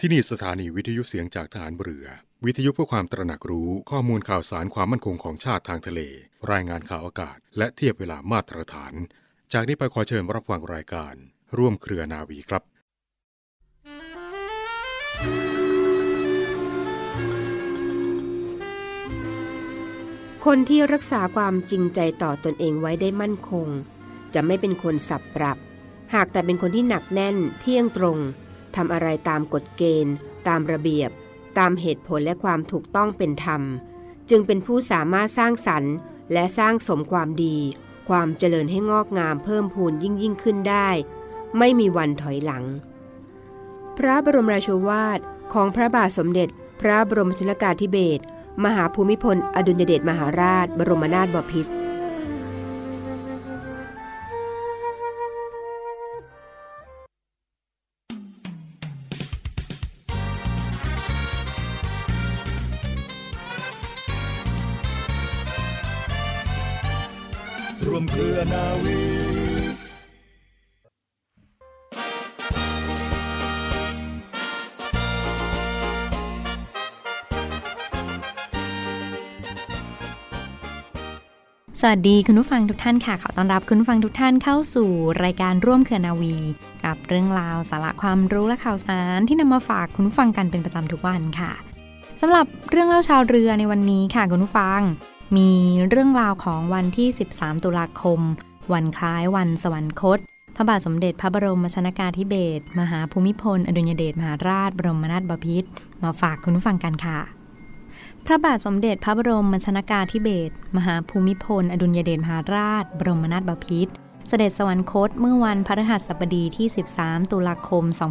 ที่นี่สถานีวิทยุเสียงจากทหารเรือวิทยุเพื่อความตระหนักรู้ข้อมูลข่าวสารความมั่นคงของชาติทางทะเลรายงานข่าวอากาศและเทียบเวลามาตรฐานจากนี้ไปขอเชิญรับฟังรายการร่วมเครือนาวีครับคนที่รักษาความจริงใจต่อตนเองไว้ได้มั่นคงจะไม่เป็นคนสับปรับหากแต่เป็นคนที่หนักแน่นเที่ยงตรงทำอะไรตามกฎเกณฑ์ตามระเบียบตามเหตุผลและความถูกต้องเป็นธรรมจึงเป็นผู้สามารถสร้างสรรค์และสร้างสมความดีความเจริญให้งอกงามเพิ่มพูนยิ่งขึ้นได้ไม่มีวันถอยหลังพระบรมราโชวาทของพระบาทสมเด็จพระบรมชนกาธิเบศรมหาภูมิพลอดุลยเดชมหาราชบรมนาถบพิตรร่วมเครือนาวีสวัสดีคุณผู้ฟังทุกท่านค่ะขอต้อนรับคุณผู้ฟังทุกท่านเข้าสู่รายการร่วมเครือนาวีกับเรื่องราวสาระความรู้และข่าวสารที่นำมาฝากคุณผู้ฟังกันเป็นประจำทุกวันค่ะสำหรับเรื่องเล่าชาวเรือในวันนี้ค่ะคุณผู้ฟังมีเรื่องราวของวันที่13ตุลาคมวันคล้ายวันสวรรคตพระบาทสมเด็จพระบรมชนกาธิเบศรมหาภูมิพลอดุลยเดชมหาราชบรมนาถบพิตรมาฝากคุณผู้ฟังกันค่ะพระบาทสมเด็จพระบรมชนกาธิเบศรมหาภูมิพลอดุลยเดชมหาราชบรมนาถบพิตรเสด็จสวรรคตเมื่อวันพฤหัสบดีที่13ตุลาคม2559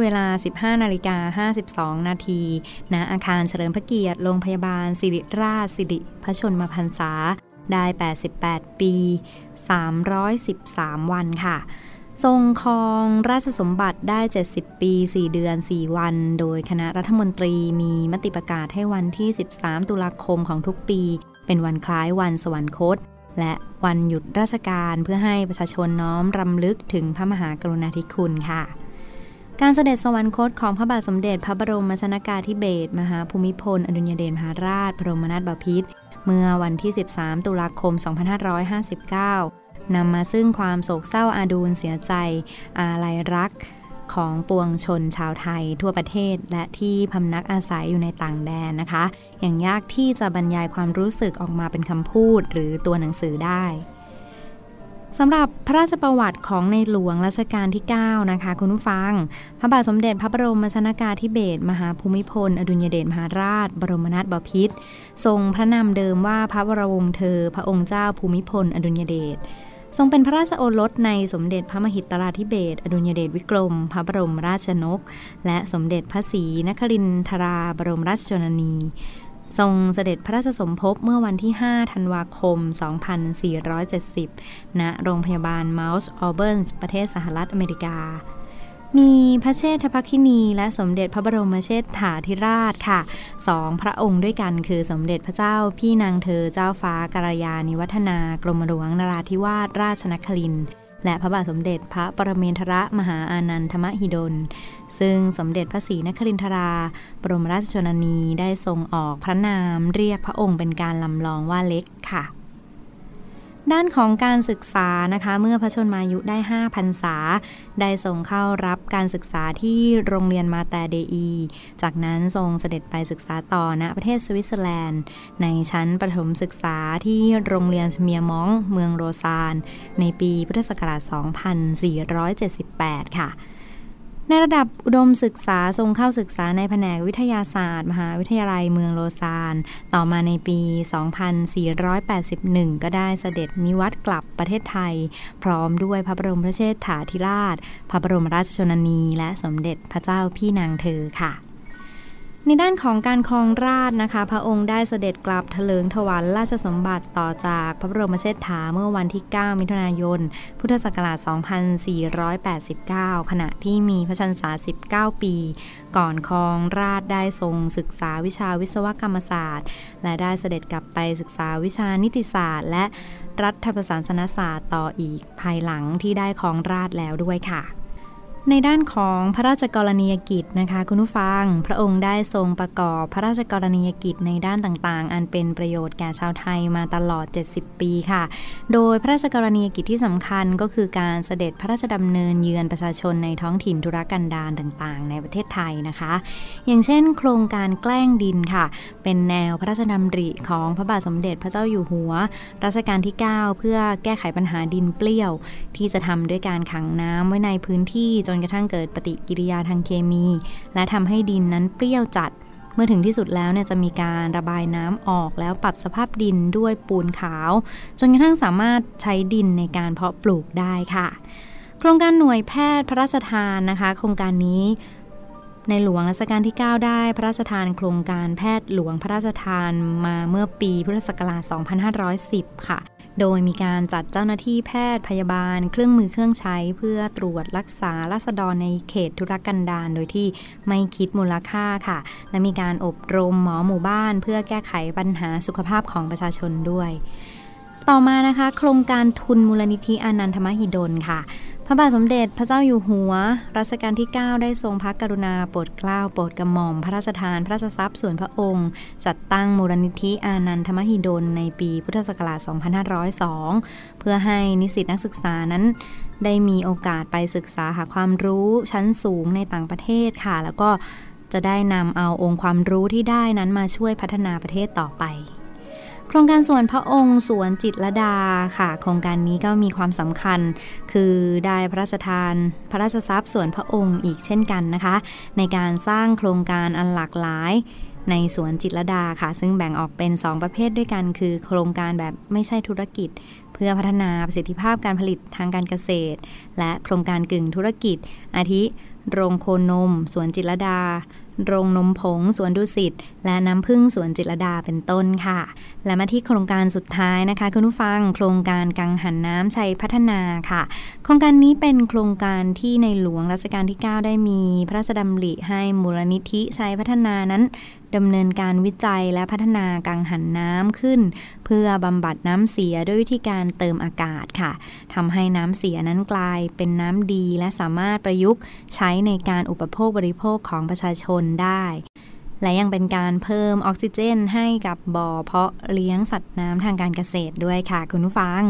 เวลา 15:52 นาทีณอาคารเฉลิมพระเกียรติโรงพยาบาลสิริราชสิริพระชนมพรรษาได้88ปี313วันค่ะทรงครองราชสมบัติได้70ปี4เดือน4วันโดยคณะรัฐมนตรีมีมติประกาศให้วันที่13ตุลาคมของทุกปีเป็นวันคล้ายวันสวรรคตและวันหยุดราชการเพื่อให้ประชาชนน้อมรำลึกถึงพระมหากรุณาธิคุณค่ะการเสด็จสวรรคตของพระบาทสมเด็จพระบรมชนกาธิเบศรมหาภูมิพลอดุลยเดชมหาราชบรมนาถบพิตรเมื่อวันที่13ตุลาคม2559นำมาซึ่งความโศกเศร้าอาดูลเสียใจอาลัยรักของปวงชนชาวไทยทั่วประเทศและที่พำนักอาศัยอยู่ในต่างแดนนะคะอย่างยากที่จะบรรยายความรู้สึกออกมาเป็นคำพูดหรือตัวหนังสือได้สำหรับพระราชประวัติของในหลวงรัชกาลที่9นะคะคุณผู้ฟังพระบาทสมเด็จพระบรมชนกาธิเบศรมหาภูมิพลอดุลยเดชมหาราชบรมนาถบพิตรทรงพระนามเดิมว่าพระวรวงศ์เธอพระองค์เจ้าภูมิพลอดุลยเดชทรงเป็นพระราชโอรสในสมเด็จพระมหิดลาธิเบศรอดุลยเดชวิกรมพระบรมราชชนกและสมเด็จพระศรีนครินทราบรมราชชนนีทรงเสด็จพระราชสมภพเมื่อวันที่5ธันวาคม2470ณโรงพยาบาลเมาส์ออเบิร์นประเทศสหรัฐอเมริกามีพระเชษฐภคินีและสมเด็จพระบรมเชษฐาธิราชค่ะ2พระองค์ด้วยกันคือสมเด็จพระเจ้าพี่นางเธอเจ้าฟ้ากัลยาณิวัฒนากรมหลวงนราธิวาสราชนครินทร์และพระบาทสมเด็จพระปรเมนทรมหาอานันทมหิดลซึ่งสมเด็จพระศรีนครินทราบรมราชชนนีได้ทรงออกพระนามเรียกพระองค์เป็นการลำลองว่าเล็กค่ะด้านของการศึกษานะคะเมื่อพระชนมายุได้5พรรษาได้ทรงเข้ารับการศึกษาที่โรงเรียนมาตาเดอีจากนั้นทรงเสด็จไปศึกษาต่อณประเทศสวิตเซอร์แลนด์ในชั้นประถมศึกษาที่โรงเรียนเมียมองเมืองโรซานในปีพุทธศักราช2478ค่ะในระดับอุดมศึกษาทรงเข้าศึกษาในแผนกวิทยาศาสตร์มหาวิทยาลัยเมืองโลซานต่อมาในปี 2481 ก็ได้เสด็จนิวัตกลับประเทศไทยพร้อมด้วยพระบรมเชษฐาธิราชพระบรมราชชนนีและสมเด็จพระเจ้าพี่นางเธอค่ะในด้านของการครองราชนะคะพระองค์ได้เสด็จกลับเถลิงถวัลย์ราชสมบัติต่อจากพระบรมเชษฐาเมื่อวันที่9มิถุนายนพุทธศักราช2489ขณะที่มีพระชนษา19ปีก่อนครองราชได้ทรงศึกษาวิชาวิศวกรรมศาสตร์และได้เสด็จกลับไปศึกษาวิชานิติศาสตร์และรัฐประศาสนศาสตร์ต่ออีกภายหลังที่ได้ครองราชแล้วด้วยค่ะ ในด้านของพระราชกรณียกิจนะคะคุณผู้ฟังพระองค์ได้ทรงประกอบพระราชกรณียกิจในด้านต่างๆอันเป็นประโยชน์แก่ชาวไทยมาตลอด70ปีค่ะโดยพระราชกรณียกิจที่สำคัญก็คือการเสด็จพระราชดำเนินเยือนประชาชนในท้องถิ่นธุรกันดารต่างๆในประเทศไทยนะคะอย่างเช่นโครงการแกล้งดินค่ะเป็นแนวพระราชดำริของพระบาทสมเด็จพระเจ้าอยู่หัวรัชกาลที่9เพื่อแก้ไขปัญหาดินเปรี้ยวที่จะทำด้วยการขังน้ำไว้ในพื้นที่จนกระทั่งเกิดปฏิกิริยาทางเคมีและทำให้ดินนั้นเปรี้ยวจัดเมื่อถึงที่สุดแล้วเนี่ยจะมีการระบายน้ำออกแล้วปรับสภาพดินด้วยปูนขาวจนกระทั่งสามารถใช้ดินในการเพาะปลูกได้ค่ะโครงการหน่วยแพทย์พระราชทานนะคะโครงการนี้ในหลวงรัชกาลที่9ได้พระราชทานโครงการแพทย์หลวงพระราชทานมาเมื่อปีพุทธศักราช2510ค่ะโดยมีการจัดเจ้าหน้าที่แพทย์พยาบาลเครื่องมือเครื่องใช้เพื่อตรวจรักษาราษฎรในเขตธุรกันดารโดยที่ไม่คิดมูลค่าค่ะและมีการอบรมหมอหมู่บ้านเพื่อแก้ไขปัญหาสุขภาพของประชาชนด้วยต่อมานะคะโครงการทุนมูลนิธิอานันทมหิดลค่ะพระบาทสมเด็จพระเจ้าอยู่หัวรัชกาลที่9ได้ทรงพระกรุณาโปรดเกล้าโปรดกระหม่อมพระราชทานพระราชทรัพย์ส่วนพระองค์จัดตั้งมูลนิธิอานันทมหิดลในปีพุทธศักราช2502เพื่อให้นิสิตนักศึกษานั้นได้มีโอกาสไปศึกษาหาความรู้ชั้นสูงในต่างประเทศค่ะแล้วก็จะได้นำเอาองค์ความรู้ที่ได้นั้นมาช่วยพัฒนาประเทศต่อไปโครงการสวนพระองค์สวนจิตรลดาค่ะโครงการนี้ก็มีความสำคัญคือได้พระราชทานพระราชทรัพย์สวนพระองค์อีกเช่นกันนะคะในการสร้างโครงการอันหลากหลายในสวนจิตรลดาค่ะซึ่งแบ่งออกเป็น2ประเภทด้วยกันคือโครงการแบบไม่ใช่ธุรกิจเพื่อพัฒนาประสิทธิภาพการผลิตทางการเกษตรและโครงการกึ่งธุรกิจอาทิโรงโคนมสวนจิตรลดาโรงนมผงสวนดุสิตและน้ำผึ้งสวนจิตรลดาเป็นต้นค่ะและมาที่โครงการสุดท้ายนะคะคุณผู้ฟังโครงการกังหันน้ำชัยพัฒนาค่ะโครงการนี้เป็นโครงการที่ในหลวงรัชกาลที่9ได้มีพระราชดำริให้มูลนิธิชัยพัฒนานั้นดำเนินการวิจัยและพัฒนากังหันน้ำขึ้นเพื่อบำบัดน้ำเสียด้วยวิธีการเติมอากาศค่ะทำให้น้ำเสียนั้นกลายเป็นน้ำดีและสามารถประยุกต์ใช้ในการอุปโภคบริโภคของประชาชนได้และยังเป็นการเพิ่มออกซิเจนให้กับบ่อเพาะเลี้ยงสัตว์น้ำทางการเกษตรด้วยค่ะคุณผู้ฟัง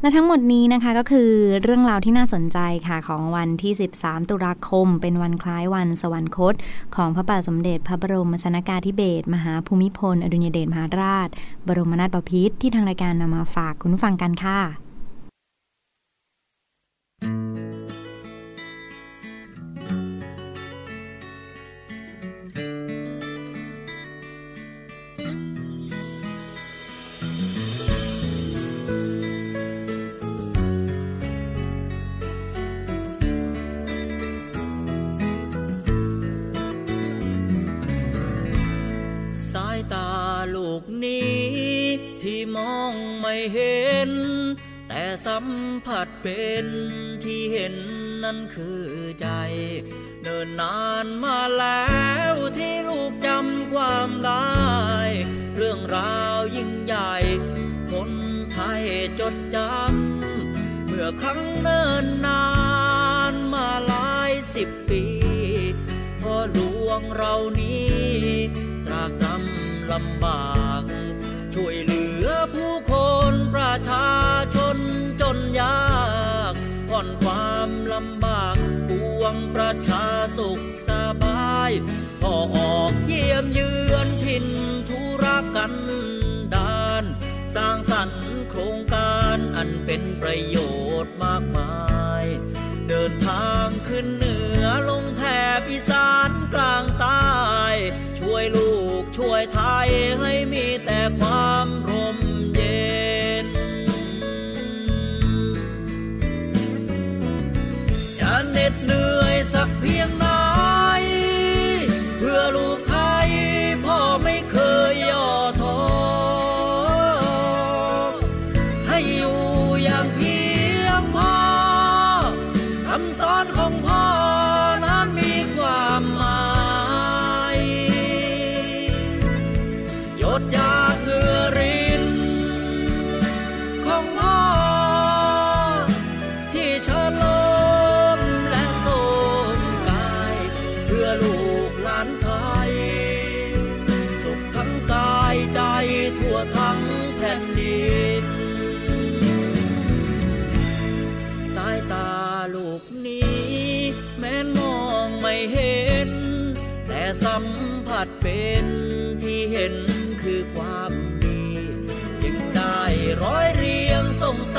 และทั้งหมดนี้นะคะก็คือเรื่องราวที่น่าสนใจค่ะของวันที่13ตุลาคมเป็นวันคล้ายวันสวรรคตของพระบาทสมเด็จพระบรมชนกาธิเบศรมหาภูมิพลอดุลยเดชมหาราชบรมนาถบพิตรที่ทางรายการนำมาฝากคุณผู้ฟังกันค่ะตาลูกนี้ที่มองไม่เห็นแต่สัมผัสเป็นที่เห็นนั่นคือใจเดินนานมาแล้วที่ลูกจำความได้เรื่องราวยิ่งใหญ่คนไทยจดจำเมื่อครั้งเนิ่นนานมาหลายสิบปีพ่อหลวงเรานี้ตรากตรำลำบากช่วยเหลือผู้คนประชาชนจนยากผ่อนความลำบากปวงประชาสุขสบายพอออกเยี่ยมเยือนถิ่นธุรกันดารสร้างสรรค์โครงการอันเป็นประโยชน์มากมายเดินทางขึ้นเหนือลงแถบอีสานกลางใต้ช่วยลูกช่วยไทยให้มีแต่ความร่มเย็นจะเหน็ดเหนื่อยสักเพียงไหนเพื่อลูกไทยพ่อไม่เคยย่อท้อให้อยู่อย่างเพียงพอคำสอนของพ่อนั้นมีความหมายยอดยากเงือรี สัมผัสเป็นที่เห็นคือความดีจึงได้ร้อยเรียงส่งส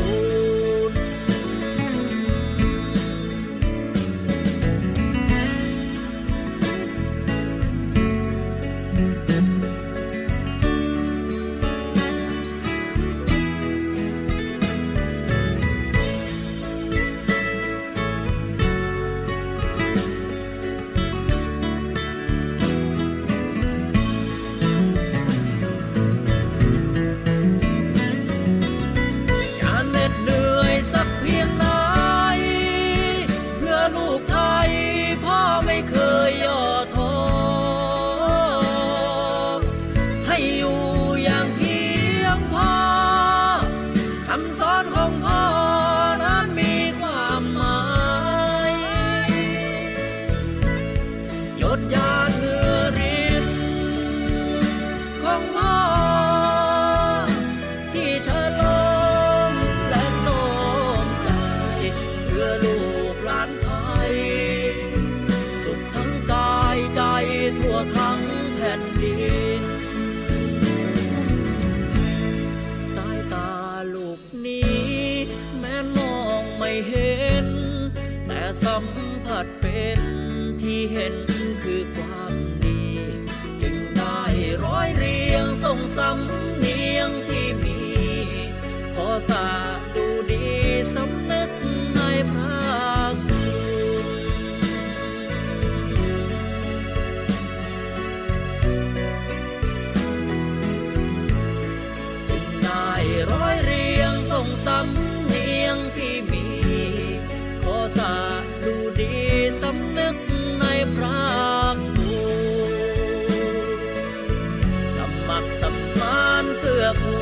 สัมผัสเป็นที่เห็นคือความดีจึงได้ร้อยเรียงส่งสำเนียงที่มีขอสาดูดีสำนึกในพระคุณจึงได้ร้อยเรียงส่งสำเนียงที่มีขอสาสำนึกในพระคุณสมัครสมานเกื้อกู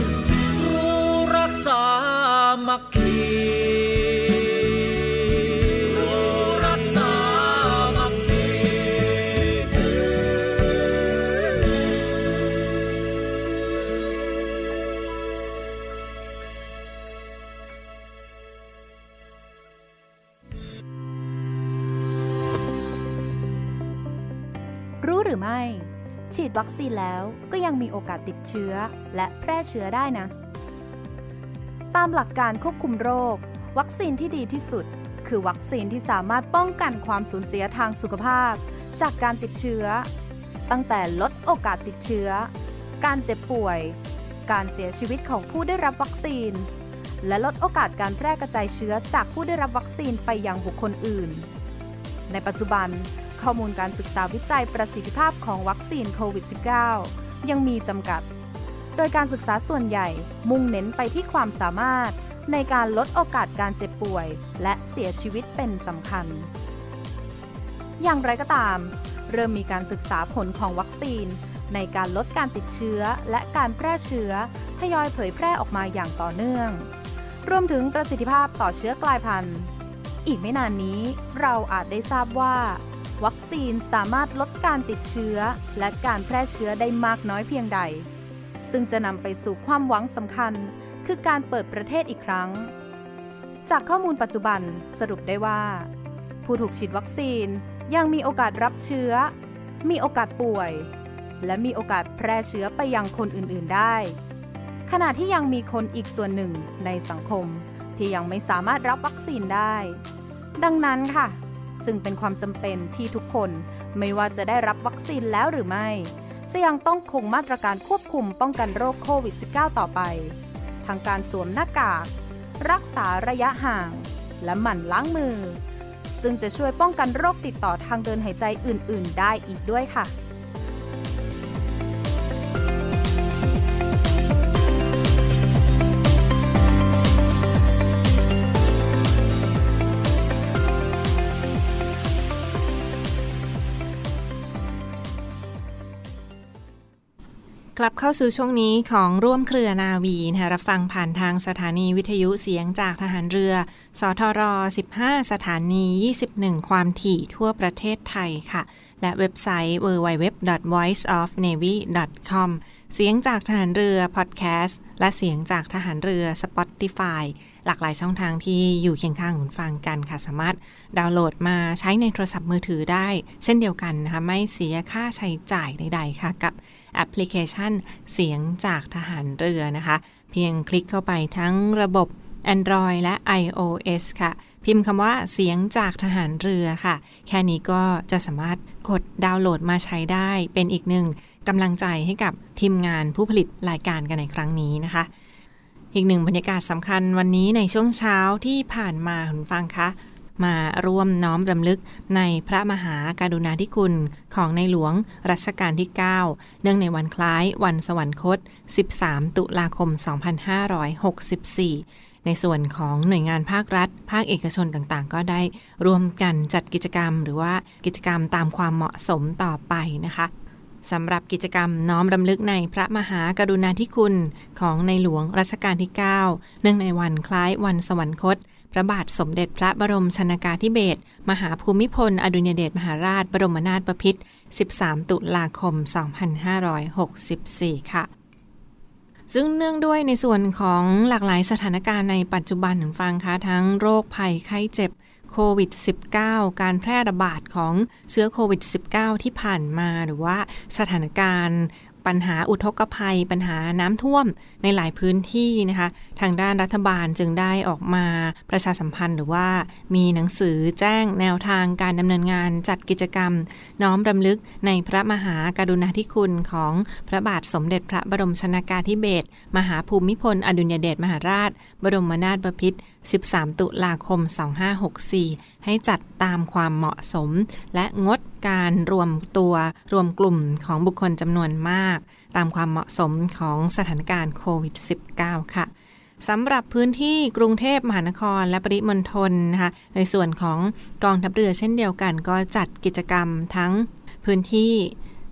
ลรู้รักษามัคคีฉีดวัคซีนแล้วก็ยังมีโอกาสติดเชื้อและแพร่เชื้อได้นะตามหลักการควบคุมโรควัคซีนที่ดีที่สุดคือวัคซีนที่สามารถป้องกันความสูญเสียทางสุขภาพจากการติดเชื้อตั้งแต่ลดโอกาสติดเชื้อการเจ็บป่วยการเสียชีวิตของผู้ได้รับวัคซีนและลดโอกาสการแพร่กระจายเชื้อจากผู้ได้รับวัคซีนไปยังบุคคลอื่นในปัจจุบันข้อมูลการศึกษาวิจัยประสิทธิภาพของวัคซีนโควิด -19 ยังมีจำกัดโดยการศึกษาส่วนใหญ่มุ่งเน้นไปที่ความสามารถในการลดโอกาสการเจ็บป่วยและเสียชีวิตเป็นสำคัญอย่างไรก็ตามเริ่มมีการศึกษาผลของวัคซีนในการลดการติดเชื้อและการแพร่เชื้อทยอยเผยแพร่ออกมาอย่างต่อเนื่องรวมถึงประสิทธิภาพต่อเชื้อกลายพันธุ์อีกไม่นานนี้เราอาจได้ทราบว่าวัคซีนสามารถลดการติดเชื้อและการแพร่เชื้อได้มากน้อยเพียงใดซึ่งจะนำไปสู่ความหวังสำคัญคือการเปิดประเทศอีกครั้งจากข้อมูลปัจจุบันสรุปได้ว่าผู้ถูกฉีดวัคซีนยังมีโอกาสรับเชื้อมีโอกาสป่วยและมีโอกาสแพร่เชื้อไปยังคนอื่นๆได้ขณะที่ยังมีคนอีกส่วนหนึ่งในสังคมที่ยังไม่สามารถรับวัคซีนได้ดังนั้นค่ะจึงเป็นความจำเป็นที่ทุกคนไม่ว่าจะได้รับวัคซีนแล้วหรือไม่จะยังต้องคงมาตรการควบคุมป้องกันโรคโควิด -19 ต่อไปทางการสวมหน้ากากรักษาระยะห่างและหมั่นล้างมือซึ่งจะช่วยป้องกันโรคติดต่อทางเดินหายใจอื่นๆได้อีกด้วยค่ะ กลับเข้าสู่ช่วงนี้ของร่วมเครือนาวีนะคะรับฟังผ่านทางสถานีวิทยุเสียงจากทหารเรือสทร15สถานี21ความถี่ทั่วประเทศไทยค่ะและเว็บไซต์ www.voiceofnavy.com เสียงจากทหารเรือพอดแคสต์และเสียงจากทหารเรือ Spotify หลากหลายช่องทางที่อยู่เคียงข้างคุณฟังกันค่ะสามารถดาวน์โหลดมาใช้ในโทรศัพท์มือถือได้เช่นเดียวกันนะคะไม่เสียค่าใช้จ่ายใดๆค่ะกับแอปพลิเคชันเสียงจากทหารเรือนะคะเพียงคลิกเข้าไปทั้งระบบ Android และ iOS ค่ะพิมพ์คำว่าเสียงจากทหารเรือค่ะแค่นี้ก็จะสามารถกดดาวน์โหลดมาใช้ได้เป็นอีกหนึ่งกำลังใจให้กับทีมงานผู้ผลิตรายการกันในครั้งนี้นะคะอีกหนึ่งบรรยากาศสำคัญวันนี้ในช่วงเช้าที่ผ่านมาคุณฟังคะมาร่วมน้อมรำลึกในพระมหากรุณาธิคุณของในหลวงรัชกาลที่9เนื่องในวันคล้ายวันสวรรคต13ตุลาคม2564ในส่วนของหน่วยงานภาครัฐภาคเอกชนต่างๆก็ได้ร่วมกันจัดกิจกรรมหรือว่ากิจกรรมตามความเหมาะสมต่อไปนะคะสำหรับกิจกรรมน้อมรำลึกในพระมหากรุณาธิคุณของในหลวงรัชกาลที่9เนื่องในวันคล้ายวันสวรรคตพระบาทสมเด็จพระบรมชนกาธิเบศรมหาภูมิพลอดุลยเดชมหาราชบรมนาถบพิตร13ตุลาคม2564ค่ะซึ่งเนื่องด้วยในส่วนของหลากหลายสถานการณ์ในปัจจุบันฟังค่ะทั้งโรคภัยไข้เจ็บโควิด -19 การแพร่ระบาดของเชื้อโควิด -19 ที่ผ่านมาหรือว่าสถานการณ์ปัญหาอุทกภัยปัญหาน้ำท่วมในหลายพื้นที่นะคะทางด้านรัฐบาลจึงได้ออกมาประชาสัมพันธ์หรือว่ามีหนังสือแจ้งแนวทางการดำเนินงานจัดกิจกรรมน้อมรำลึกในพระมหากรุณาธิคุณของพระบาทสมเด็จพระบรมชนกาธิเบศรมหาภูมิพลอดุลยเดชมหาราชบรมนาถบพิตร13ตุลาคม2564ให้จัดตามความเหมาะสมและงดการรวมตัวรวมกลุ่มของบุคคลจำนวนมากตามความเหมาะสมของสถานการณ์โควิด -19 ค่ะสำหรับพื้นที่กรุงเทพมหานครและปริมณฑลนะคะในส่วนของกองทัพเรือเช่นเดียวกันก็จัดกิจกรรมทั้งพื้นที่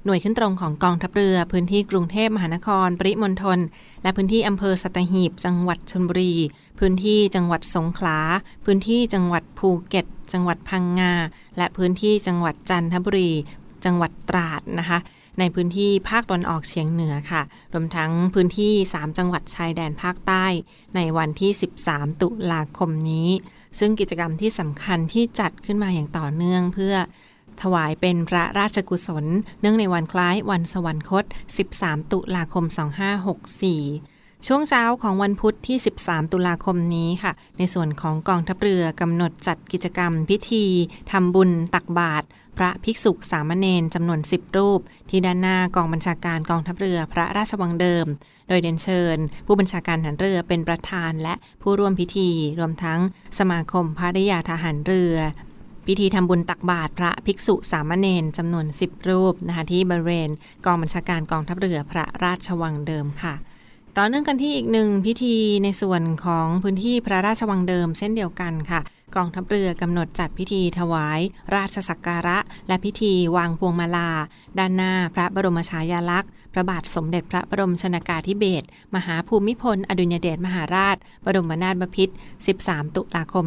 หน่วยขึ้นตรงของกองทัพเรือพื้นที่กรุงเทพมหานครปริมณฑลและพื้นที่อำเภอสัตหีบจังหวัดชลบุรีพื้นที่จังหวัดสงขลาพื้นที่จังหวัดภูเก็ตจังหวัดพังงาและพื้นที่จังหวัดจันทบุรีจังหวัดตราดนะคะในพื้นที่ภาคตะวันออกเฉียงเหนือค่ะรวมทั้งพื้นที่3จังหวัดชายแดนภาคใต้ในวันที่13ตุลาคมนี้ซึ่งกิจกรรมที่สำคัญที่จัดขึ้นมาอย่างต่อเนื่องเพื่อถวายเป็นพระราชกุศลเนื่องในวันคล้ายวันสวรรคต13ตุลาคม2564ช่วงเช้าของวันพุธที่13ตุลาคมนี้ค่ะในส่วนของกองทัพเรือกำหนดจัดกิจกรรมพิธีทำบุญตักบาตรพระภิกษุสามเณรจำนวน10รูปที่ด้านหน้ากองบัญชาการกองทัพเรือพระราชวังเดิมโดยเรียนเชิญผู้บัญชาการทหารเรือเป็นประธานและผู้ร่วมพิธีรวมทั้งสมาคมภริยาทหารเรือพิธีทำบุญตักบาตรพระภิกษุสามเณรจำนวน10รูปนะคะที่บริเวณกองบัญชาการกองทัพเรือพระราชวังเดิมค่ะต่อเนื่องกันที่อีกหนึ่งพิธีในส่วนของพื้นที่พระราชวังเดิมเช่นเดียวกันค่ะกองทัพเรือกำหนดจัดพิธีถวายราชสักการะและพิธีวางพวงมาลาด้านหน้าพระบรมฉายาลักษณ์พระบาทสมเด็จพระบรมชนกาธิเบศรมหาภูมิพลอดุลยเดชมหาราชบรมนาถบพิตร13ตุลาคม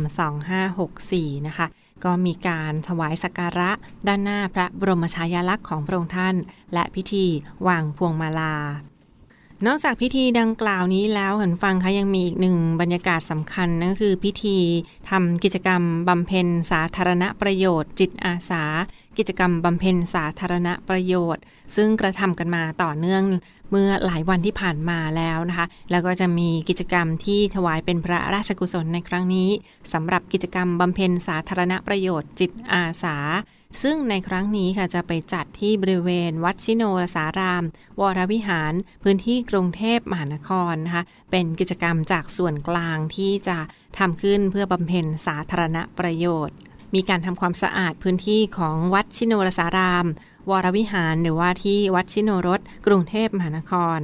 2564นะคะก็มีการถวายสักการะด้านหน้าพระบรมฉายาลักษณ์ของพระองค์ท่านและพิธีวางพวงมาลานอกจากพิธีดังกล่าวนี้แล้วคุณฟังคะยังมีอีกหนึ่งบรรยากาศสำคัญนั่นคือพิธีทำกิจกรรมบำเพ็ญสาธารณประโยชน์จิตอาสากิจกรรมบำเพ็ญสาธารณประโยชน์ซึ่งกระทำกันมาต่อเนื่องเมื่อหลายวันที่ผ่านมาแล้วนะคะแล้วก็จะมีกิจกรรมที่ถวายเป็นพระราชกุศลในครั้งนี้สำหรับกิจกรรมบำเพ็ญสาธารณประโยชน์จิตอาสาซึ่งในครั้งนี้ค่ะจะไปจัดที่บริเวณวัดชิโนรสารามวรวิหารพื้นที่กรุงเทพมหานครนะคะเป็นกิจกรรมจากส่วนกลางที่จะทำขึ้นเพื่อบำเพ็ญสาธารณประโยชน์มีการทำความสะอาดพื้นที่ของวัดชิโนรสารามวรวิหารหรือว่าที่วัดชิโนรสกรุงเทพมหานคร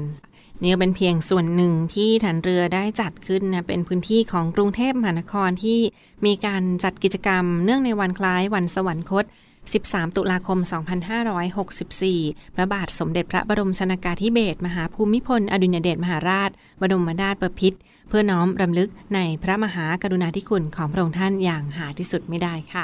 นี่เป็นเพียงส่วนหนึ่งที่ฐานเรือได้จัดขึ้นนะเป็นพื้นที่ของกรุงเทพมหานครที่มีการจัดกิจกรรมเนื่องในวันคล้ายวันสวรรคต 13 ตุลาคม 2564 พระบาทสมเด็จพระบรมชนกาธิเบศรมหาภูมิพลอดุลยเดชมหาราชบรมนาถบพิตรเพื่อน้อมรำลึกในพระมหากรุณาธิคุณของพระองค์ท่านอย่างหาที่สุดไม่ได้ค่ะ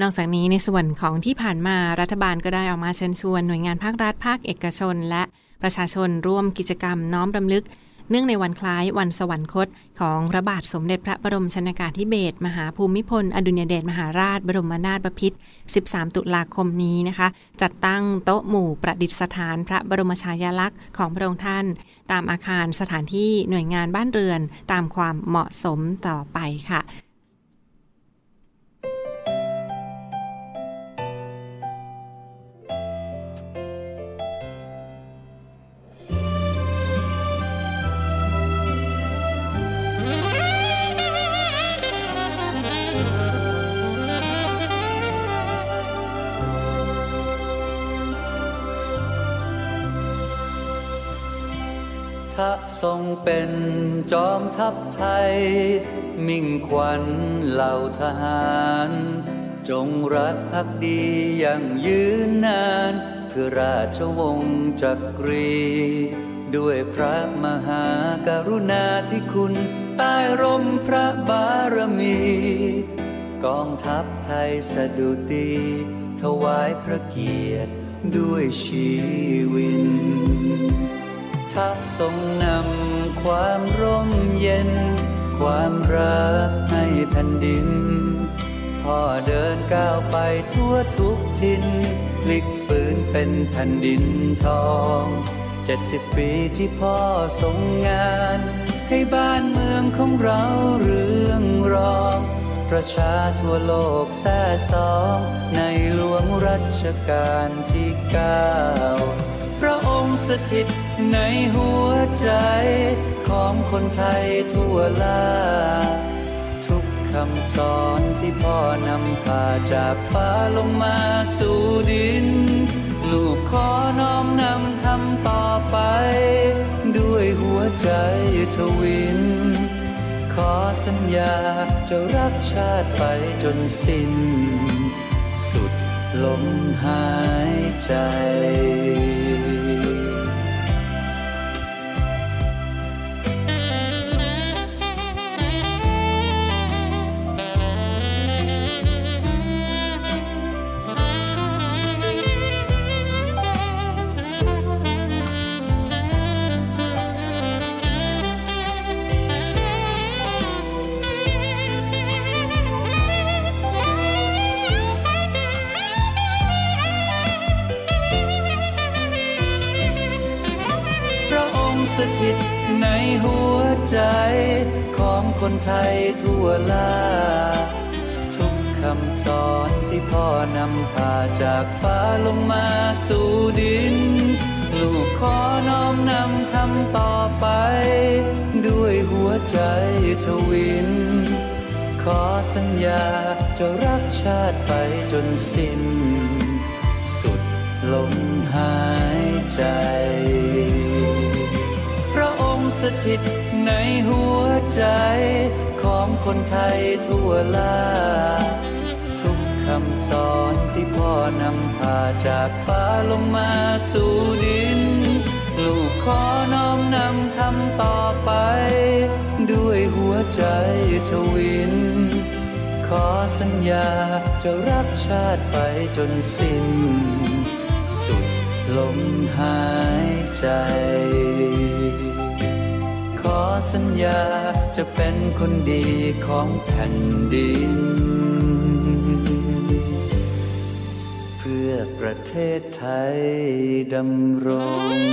นอกจากนี้ในส่วนของที่ผ่านมารัฐบาลก็ได้ออกมาเชิญชวนหน่วยงานภาครัฐภาคเอกชนและประชาชนร่วมกิจกรรมน้อมรำลึกเนื่องในวันคล้ายวันสวรรคตของพระบาทสมเด็จพระบรมชนกาธิเบศรมหาภูมิพลอดุลยเดชมหาราชบรมนาถบพิตร 13 ตุลาคมนี้นะคะจัดตั้งโต๊ะหมู่ประดิษฐานพระบรมฉายาลักษณ์ของพระองค์ท่านตามอาคารสถานที่หน่วยงานบ้านเรือนตามความเหมาะสมต่อไปค่ะทรงเป็นจอมทัพไทยมิ่งขวัญเหล่าทหารจงรักภักดีอย่างยืนนานคือราชวงศ์จักรีด้วยพระมหากรุณาธิคุณใต้ร่มพระบารมีกองทัพไทยสดุดีถวายพระเกียรติด้วยชีวินทัพทรงนำความร่มเย็นความรักให้แผ่นดินพ่อเดินก้าวไปทั่วทุกทินพลิกฟื้นเป็นแผ่นดินทอง70 ปีที่พ่อทรงงานให้บ้านเมืองของเราเรื่องรองประชาทั่วโลกแซ่สองในหลวงรัชกาลที่9พระองค์สถิตในหัวใจของคนไทยทั่วลาทุกคำสอนที่พ่อนำพาจากฟ้าลงมาสู่ดินลูกขอน้อมนำทำต่อไปด้วยหัวใจทวินขอสัญญาจะรักชาติไปจนสิ้นสุดลมหายใจสถิตในหัวใจของคนไทยทั่วลาทุกคำสอนที่พ่อนำพาจากฟ้าลงมาสู่ดินลูกขอน้อมนำทำต่อไปด้วยหัวใจทวินขอสัญญาจะรักชาติไปจนสิ้นสุดลมหายใจสถิตในหัวใจของคนไทยทั่วลาทุกคำสอนที่พ่อนำพาจากฟ้าลงมาสู่ดินลูกขอน้อมนำทำต่อไปด้วยหัวใจทวินขอสัญญาจะรักชาติไปจนสิ้นสุดลมหายใจขอสัญญาจะเป็นคนดีของแผ่นดินเพื่อประเทศไทยดำรง